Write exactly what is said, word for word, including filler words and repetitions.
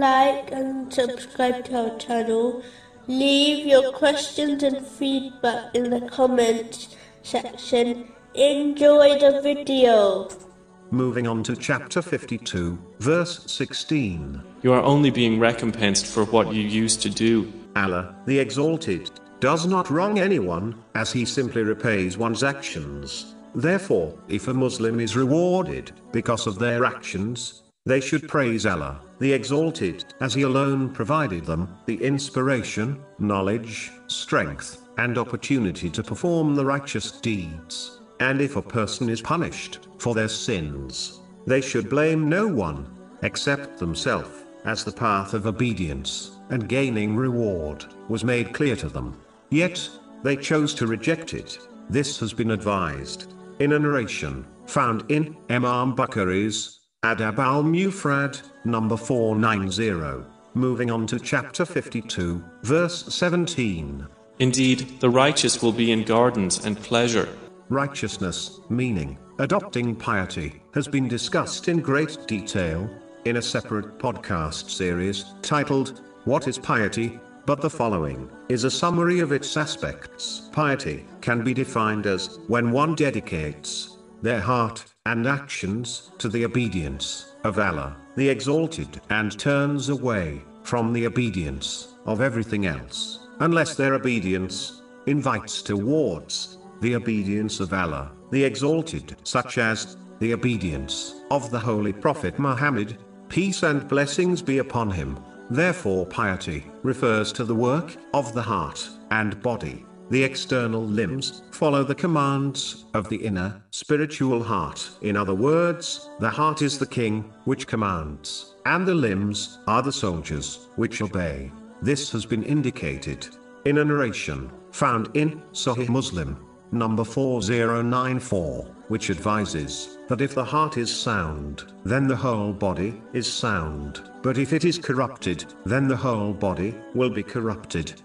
like and subscribe to our channel. Leave your questions and feedback in the comments section. Enjoy the video. Moving on to chapter fifty-two, verse sixteen. You are only being recompensed for what you used to do. Allah, the Exalted, does not wrong anyone, as he simply repays one's actions. Therefore, if a Muslim is rewarded because of their actions, they should praise Allah, the Exalted, as He alone provided them the inspiration, knowledge, strength, and opportunity to perform the righteous deeds. And if a person is punished for their sins, they should blame no one except themselves, as the path of obedience and gaining reward was made clear to them. Yet, they chose to reject it. This has been advised in a narration found in Imam Bukhari's Adab al-Mufrad, number four ninety. Moving on to chapter fifty-two, verse seventeen. Indeed, the righteous will be in gardens and pleasure. Righteousness, meaning adopting piety, has been discussed in great detail in a separate podcast series titled, What is Piety? But the following is a summary of its aspects. Piety can be defined as when one dedicates their heart and actions to the obedience of Allah, the Exalted, and turns away from the obedience of everything else, unless their obedience invites towards the obedience of Allah, the Exalted, such as the obedience of the Holy Prophet Muhammad, peace and blessings be upon him. Therefore, piety refers to the work of the heart and body. The external limbs follow the commands of the inner, spiritual heart. In other words, the heart is the king, which commands, and the limbs are the soldiers, which obey. This has been indicated in a narration found in Sahih Muslim, number four thousand ninety-four, which advises that if the heart is sound, then the whole body is sound, but if it is corrupted, then the whole body will be corrupted.